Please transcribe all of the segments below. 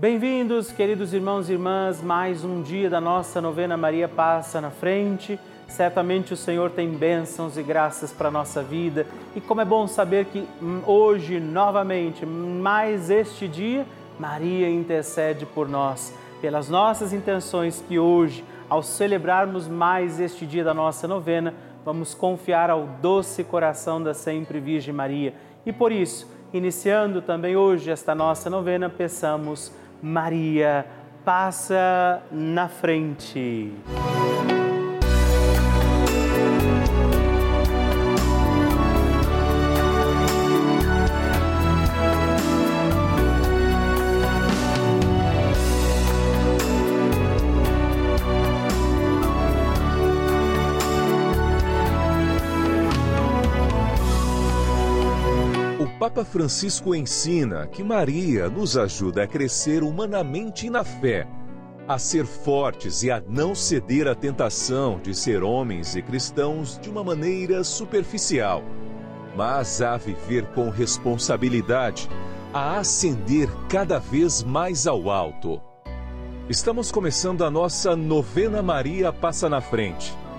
Bem-vindos, queridos irmãos e irmãs, mais um dia da nossa novena Maria Passa na Frente. Certamente o Senhor tem bênçãos e graças para a nossa vida. E como é bom saber que hoje, novamente, mais este dia, Maria intercede por nós, pelas nossas intenções que hoje, ao celebrarmos mais este dia da nossa novena, vamos confiar ao doce coração da sempre Virgem Maria. E por isso, iniciando também hoje esta nossa novena, peçamos: Maria, passa na frente. Papa Francisco ensina que Maria nos ajuda a crescer humanamente e na fé, a ser fortes e a não ceder à tentação de ser homens e cristãos de uma maneira superficial, mas a viver com responsabilidade, a ascender cada vez mais ao alto. Estamos começando a nossa novena Maria Passa na Frente.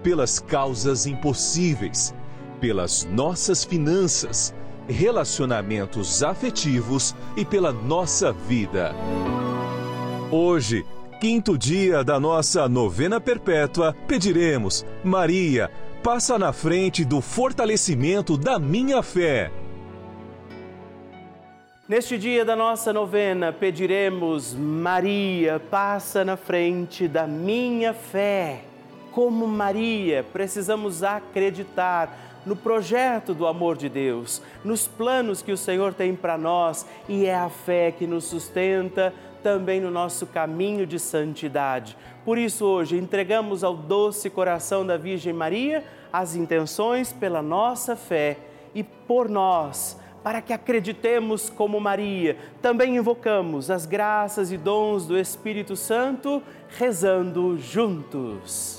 pelas causas impossíveis, pelas nossas finanças, relacionamentos afetivos e pela nossa vida. Hoje, 5º dia da nossa novena perpétua, pediremos: Maria, passa na frente do fortalecimento da minha fé. Neste dia da nossa novena, pediremos: Maria, passa na frente da minha fé. Como Maria, precisamos acreditar no projeto do amor de Deus, nos planos que o Senhor tem para nós, e é a fé que nos sustenta também no nosso caminho de santidade. Por isso, hoje, entregamos ao doce coração da Virgem Maria as intenções pela nossa fé e por nós, para que acreditemos como Maria. Também invocamos as graças e dons do Espírito Santo, rezando juntos.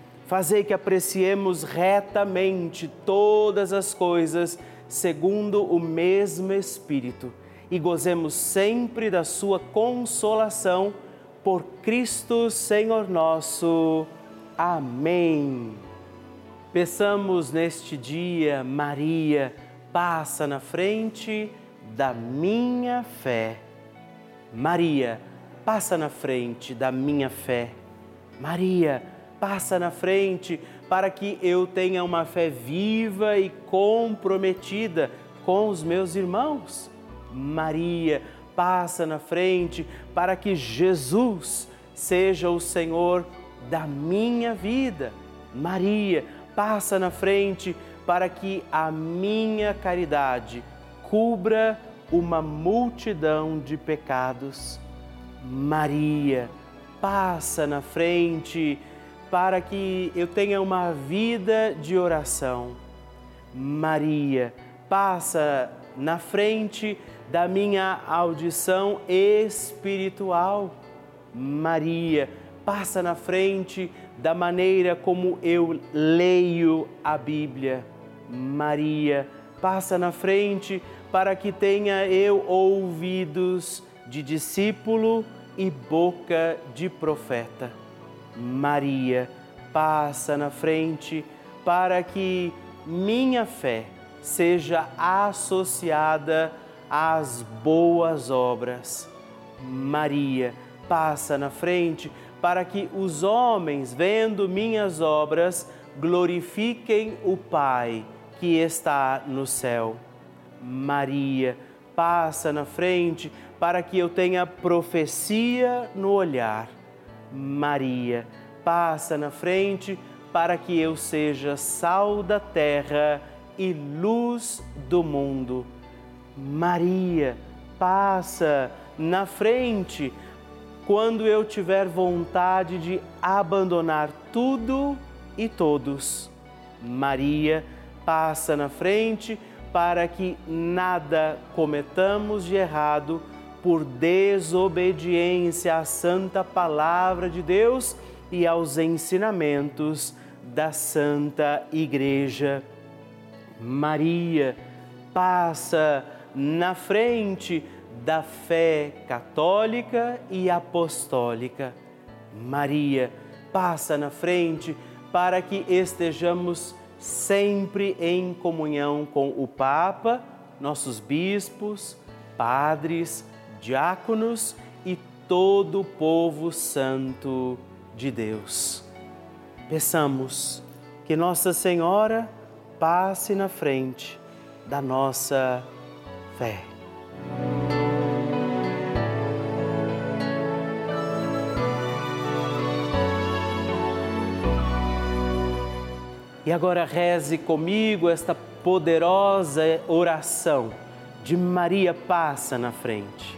fazei que apreciemos retamente todas as coisas segundo o mesmo Espírito e gozemos sempre da sua consolação, por Cristo Senhor nosso. Amém. Peçamos neste dia: Maria, passa na frente da minha fé. Maria, passa na frente da minha fé. Maria, passa na frente para que eu tenha uma fé viva e comprometida com os meus irmãos. Maria, passa na frente para que Jesus seja o Senhor da minha vida. Maria, passa na frente para que a minha caridade cubra uma multidão de pecados. Maria, passa na frente para que eu tenha uma vida de oração. Maria, passa na frente da minha audição espiritual. Maria, passa na frente da maneira como eu leio a Bíblia. Maria, passa na frente para que tenha eu ouvidos de discípulo e boca de profeta. Maria, passa na frente para que minha fé seja associada às boas obras. Maria, passa na frente para que os homens, vendo minhas obras, glorifiquem o Pai que está no céu. Maria passa na frente para que eu tenha profecia no olhar. Maria passa na frente para que eu seja sal da terra e luz do mundo. Maria passa na frente quando eu tiver vontade de abandonar tudo e todos. Maria passa na frente para que nada cometamos de errado por desobediência à Santa Palavra de Deus e aos ensinamentos da Santa Igreja. Maria passa na frente da fé católica e apostólica. Maria passa na frente para que estejamos sempre em comunhão com o Papa, nossos bispos, padres, diáconos e todo o povo santo de Deus. Peçamos que Nossa Senhora passe na frente da nossa fé. E agora reze comigo esta poderosa oração de Maria passa na frente.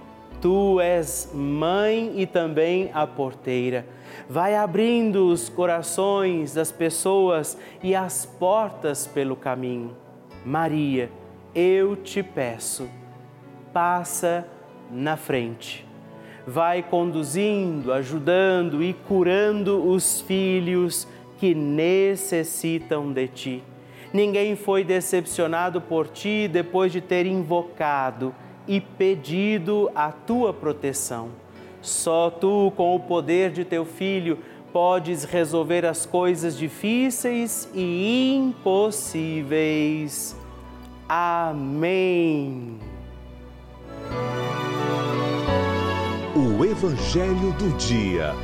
tu és mãe e também a porteira. Vai abrindo os corações das pessoas e as portas pelo caminho. Maria, eu te peço, passa na frente. Vai conduzindo, ajudando e curando os filhos que necessitam de ti. Ninguém foi decepcionado por ti depois de ter invocado e pedido a tua proteção. Só tu, com o poder de teu filho, podes resolver as coisas difíceis e impossíveis. Amém. O Evangelho do Dia.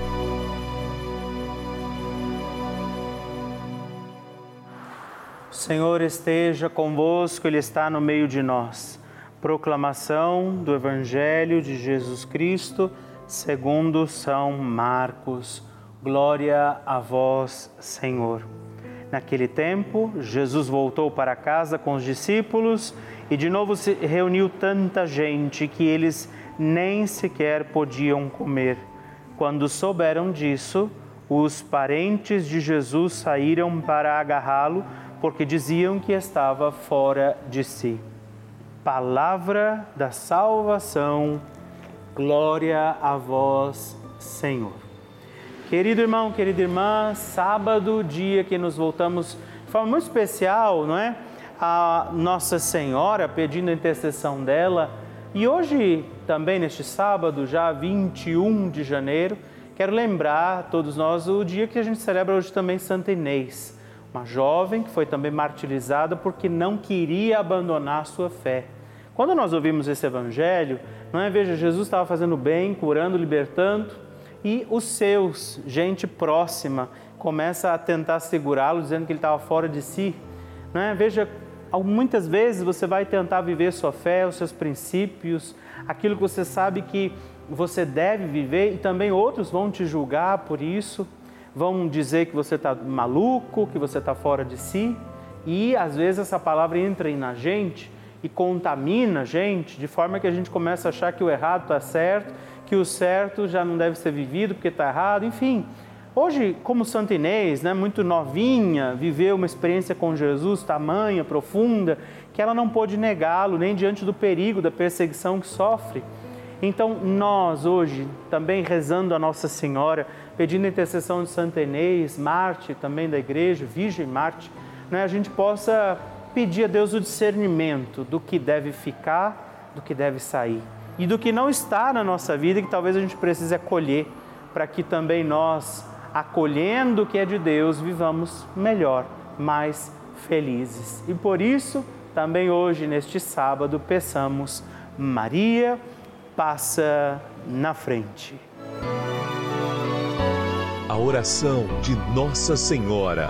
Senhor esteja convosco, Ele está no meio de nós. Proclamação do Evangelho de Jesus Cristo segundo São Marcos. Glória a vós, Senhor. Naquele tempo, Jesus voltou para casa com os discípulos e de novo se reuniu tanta gente que eles nem sequer podiam comer. Quando souberam disso, os parentes de Jesus saíram para agarrá-lo, porque diziam que estava fora de si. Palavra da salvação, glória a vós, Senhor. Querido irmão, querida irmã, sábado, dia que nos voltamos de forma muito especial, não é? A Nossa Senhora, pedindo a intercessão dela. E hoje, também neste sábado, já 21 de janeiro, quero lembrar a todos nós o dia que a gente celebra hoje também Santa Inês, uma jovem que foi também martirizada porque não queria abandonar sua fé. Quando nós ouvimos esse evangelho, não é? Veja, Jesus estava fazendo bem, curando, libertando, e os seus, gente próxima, começa a tentar segurá-lo, dizendo que ele estava fora de si. Não é? Veja, muitas vezes você vai tentar viver sua fé, os seus princípios, aquilo que você sabe que você deve viver, e também outros vão te julgar por isso. Vão dizer que você está maluco, que você está fora de si. E às vezes essa palavra entra na gente e contamina a gente, de forma que a gente começa a achar que o errado está certo, que o certo já não deve ser vivido porque está errado, enfim. Hoje, como Santa Inês, né, muito novinha, viveu uma experiência com Jesus tamanha, profunda, que ela não pôde negá-lo nem diante do perigo, da perseguição que sofre. Então, nós hoje, também rezando a Nossa Senhora, pedindo a intercessão de Santa Inês, Marte também da Igreja, Virgem Marte, né, a gente possa pedir a Deus o discernimento do que deve ficar, do que deve sair e do que não está na nossa vida e que talvez a gente precise acolher, para que também nós, acolhendo o que é de Deus, vivamos melhor, mais felizes. E por isso, também hoje, neste sábado, peçamos: Maria, passa na frente. A oração de Nossa Senhora.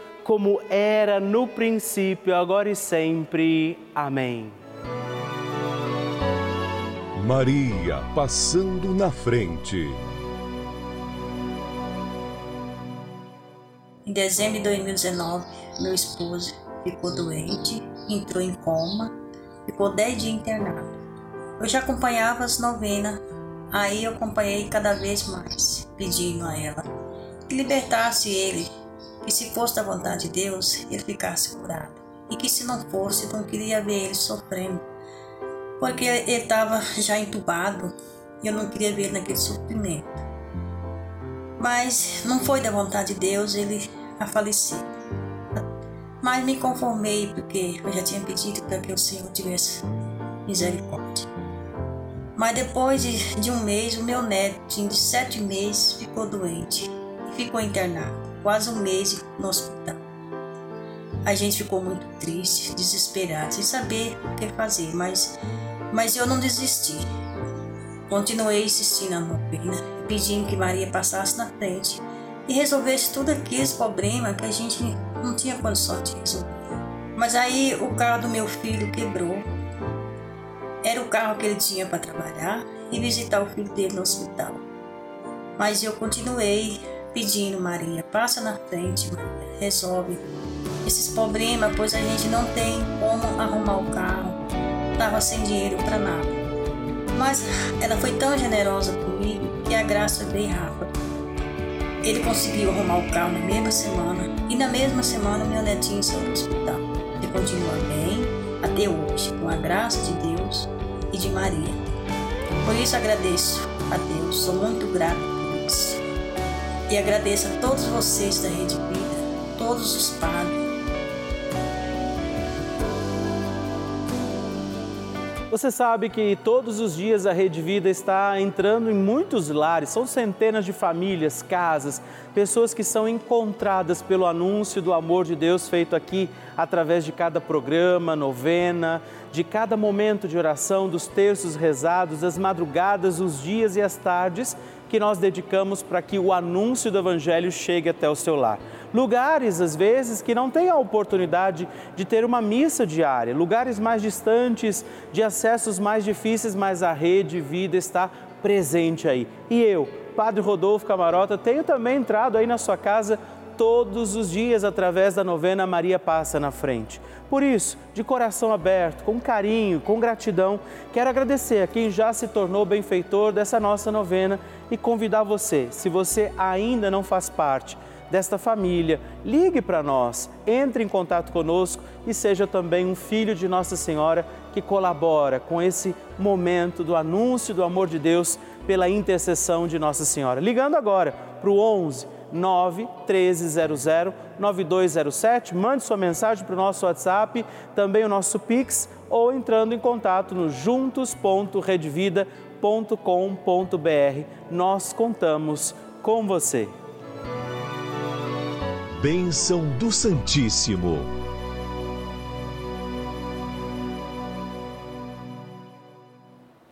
como era no princípio, agora e sempre. Amém. Maria passando na frente. Em dezembro de 2019, meu esposo ficou doente, entrou em coma, ficou 10 dias internado. Eu já acompanhava as novenas, aí eu acompanhei cada vez mais, pedindo a ela que libertasse ele, que se fosse da vontade de Deus, ele ficasse curado. E que se não fosse, não queria ver ele sofrendo. Porque ele estava já entubado e eu não queria ver ele naquele sofrimento. Mas não foi da vontade de Deus ele a falecer. Mas me conformei, porque eu já tinha pedido para que o Senhor tivesse misericórdia. Mas depois de um mês, o meu netinho de 7 meses ficou doente e ficou internado. Quase um mês no hospital. A gente ficou muito triste, desesperado, sem saber o que fazer, mas eu não desisti. Continuei insistindo na novena, pedindo que Maria passasse na frente e resolvesse tudo aquele problema que a gente não tinha condições de resolver. Mas aí o carro do meu filho quebrou. Era o carro que ele tinha para trabalhar e visitar o filho dele no hospital. Mas eu continuei pedindo: Maria, passa na frente, Maria, resolve esses problemas, pois a gente não tem como arrumar o carro. Estava sem dinheiro para nada. Mas ela foi tão generosa comigo que a graça foi bem rápida. Ele conseguiu arrumar o carro na mesma semana e na mesma semana meu netinho saiu do hospital. Ele continua bem até hoje, com a graça de Deus e de Maria. Por isso agradeço a Deus, sou muito grato por isso. E agradeço a todos vocês da Rede Vida, todos os padres. Você sabe que todos os dias a Rede Vida está entrando em muitos lares, são centenas de famílias, casas, pessoas que são encontradas pelo anúncio do amor de Deus feito aqui através de cada programa, novena, de cada momento de oração, dos terços rezados, das madrugadas, os dias e as tardes que nós dedicamos para que o anúncio do Evangelho chegue até o seu lar. Lugares, às vezes, que não têm a oportunidade de ter uma missa diária, lugares mais distantes, de acessos mais difíceis, mas a Rede Vida está presente aí. E eu, Padre Rodolfo Camarota, tenho também entrado aí na sua casa todos os dias através da novena Maria Passa na Frente. Por isso, de coração aberto, com carinho, com gratidão, quero agradecer a quem já se tornou benfeitor dessa nossa novena e convidar você, se você ainda não faz parte desta família, ligue para nós, entre em contato conosco e seja também um filho de Nossa Senhora que colabora com esse momento do anúncio do amor de Deus pela intercessão de Nossa Senhora. Ligando agora para o 11 9 1300 9207, mande sua mensagem para o nosso WhatsApp, também o nosso Pix, ou entrando em contato no juntos.redevida.com.br. Nós contamos com você. Bênção do Santíssimo.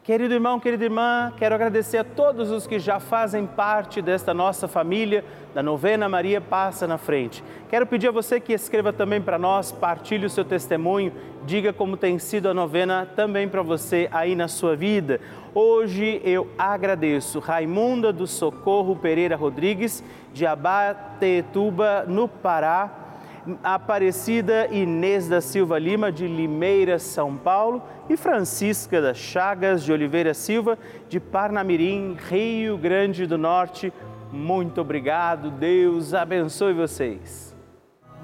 Querido irmão, querida irmã, quero agradecer a todos os que já fazem parte desta nossa família, da novena Maria Passa na Frente. Quero pedir a você que escreva também para nós, partilhe o seu testemunho, diga como tem sido a novena também para você aí na sua vida. Hoje eu agradeço Raimunda do Socorro Pereira Rodrigues, de Abatetuba, no Pará, Aparecida Inês da Silva Lima, de Limeira, São Paulo, e Francisca das Chagas de Oliveira Silva, de Parnamirim, Rio Grande do Norte. Muito obrigado, Deus abençoe vocês.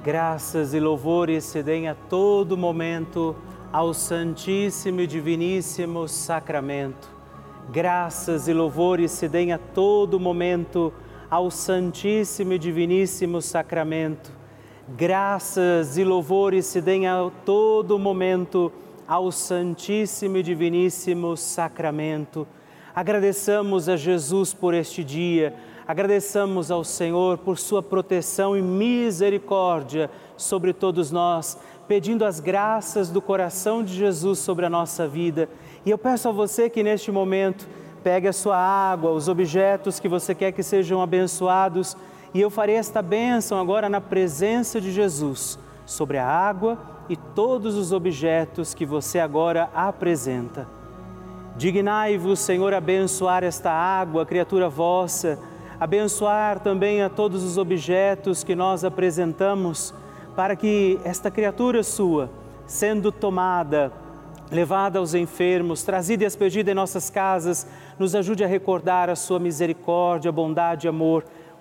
Graças e louvores se deem a todo momento ao Santíssimo e Diviníssimo Sacramento. Graças e louvores se deem a todo momento ao Santíssimo e Diviníssimo Sacramento. Graças e louvores se deem a todo momento ao Santíssimo e Diviníssimo Sacramento. Agradeçamos a Jesus por este dia, agradeçamos ao Senhor por sua proteção e misericórdia sobre todos nós, pedindo as graças do coração de Jesus sobre a nossa vida. E eu peço a você que neste momento pegue a sua água, os objetos que você quer que sejam abençoados, e eu farei esta bênção agora na presença de Jesus sobre a água e todos os objetos que você agora apresenta. Dignai-vos, Senhor, a abençoar esta água, criatura vossa, abençoar também a todos os objetos que nós apresentamos, para que esta criatura sua, sendo tomada, levada aos enfermos, trazida e expedida em nossas casas, nos ajude a recordar a sua misericórdia, bondade e amor.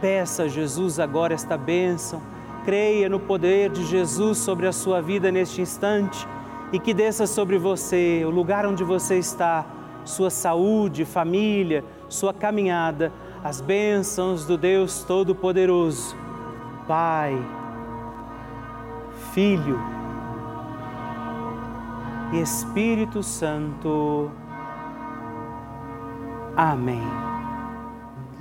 Peça a Jesus agora esta bênção, creia no poder de Jesus sobre a sua vida neste instante e que desça sobre você, o lugar onde você está, sua saúde, família, sua caminhada, as bênçãos do Deus Todo-Poderoso, Pai, Filho e Espírito Santo. Amém.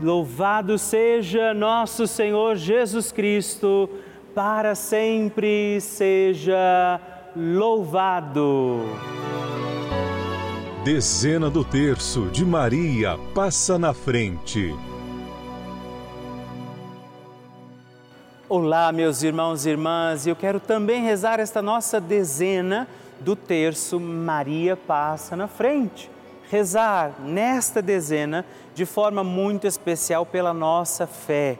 Louvado seja nosso Senhor Jesus Cristo, para sempre seja louvado. Dezena do terço de Maria passa na frente. Olá, meus irmãos e irmãs, eu quero também rezar esta nossa dezena do terço Maria passa na frente. Rezar nesta dezena de forma muito especial pela nossa fé.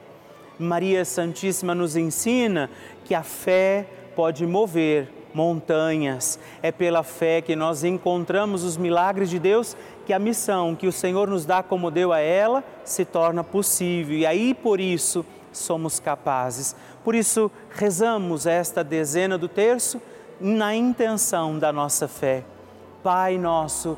Maria Santíssima nos ensina que a fé pode mover montanhas. É pela fé que nós encontramos os milagres de Deus, que a missão que o Senhor nos dá como deu a ela se torna possível. E aí, por isso, somos capazes. Por isso, rezamos esta dezena do terço na intenção da nossa fé. Pai nosso,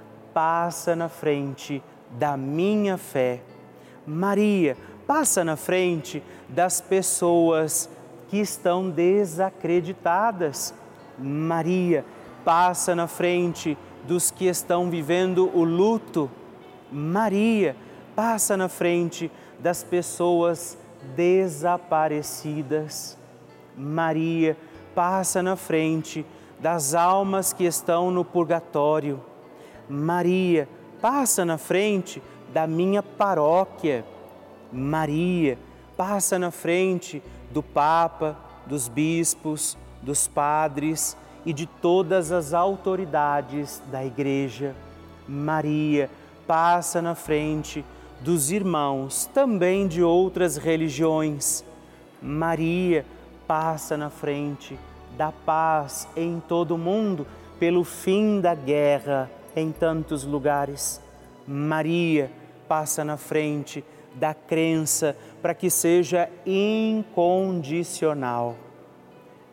passa na frente da minha fé. Maria, passa na frente das pessoas que estão desacreditadas. Maria, passa na frente dos que estão vivendo o luto. Maria, passa na frente das pessoas desaparecidas. Maria, passa na frente das almas que estão no purgatório. Maria, passa na frente da minha paróquia. Maria, passa na frente do Papa, dos bispos, dos padres e de todas as autoridades da Igreja. Maria, passa na frente dos irmãos, também de outras religiões. Maria, passa na frente da paz em todo o mundo, pelo fim da guerra em tantos lugares. Maria passa na frente da crença para que seja incondicional.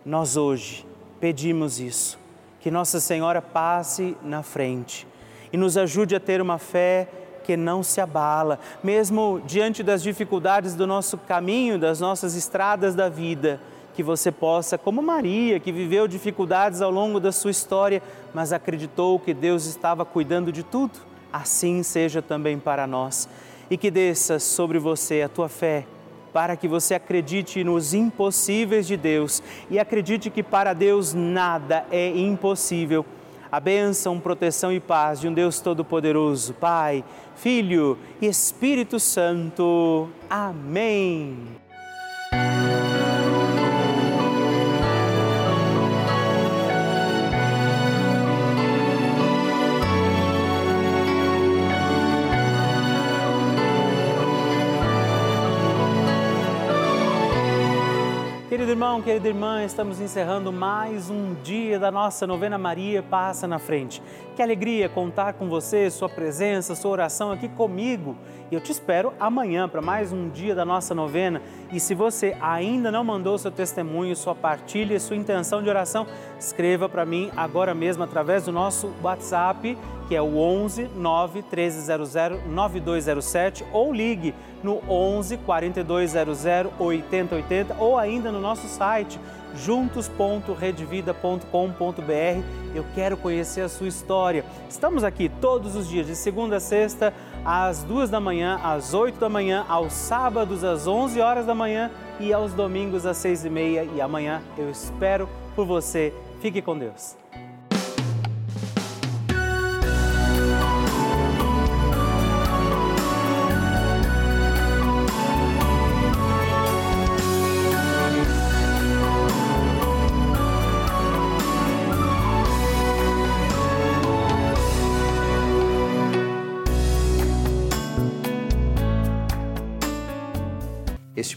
Nós hoje pedimos isso, que Nossa Senhora passe na frente e nos ajude a ter uma fé que não se abala, mesmo diante das dificuldades do nosso caminho, das nossas estradas da vida. Que você possa, como Maria, que viveu dificuldades ao longo da sua história, mas acreditou que Deus estava cuidando de tudo, assim seja também para nós. E que desça sobre você a tua fé, para que você acredite nos impossíveis de Deus e acredite que para Deus nada é impossível. A bênção, proteção e paz de um Deus Todo-Poderoso, Pai, Filho e Espírito Santo. Amém. Querido irmão, querida irmã, estamos encerrando mais um dia da nossa novena Maria Passa na Frente. Que alegria contar com você, sua presença, sua oração aqui comigo. E eu te espero amanhã para mais um dia da nossa novena. E se você ainda não mandou seu testemunho, sua partilha, sua intenção de oração, escreva para mim agora mesmo através do nosso WhatsApp, que é o 11 9 1300 9207, ou ligue no 11 4200 8080, ou ainda no nosso site juntos.redevida.com.br. Eu quero conhecer a sua história. Estamos aqui todos os dias, de segunda a sexta, às 2 da manhã, às 8 da manhã, aos sábados às 11 horas da manhã e aos domingos às 6h30. E amanhã eu espero por você. Fique com Deus. Este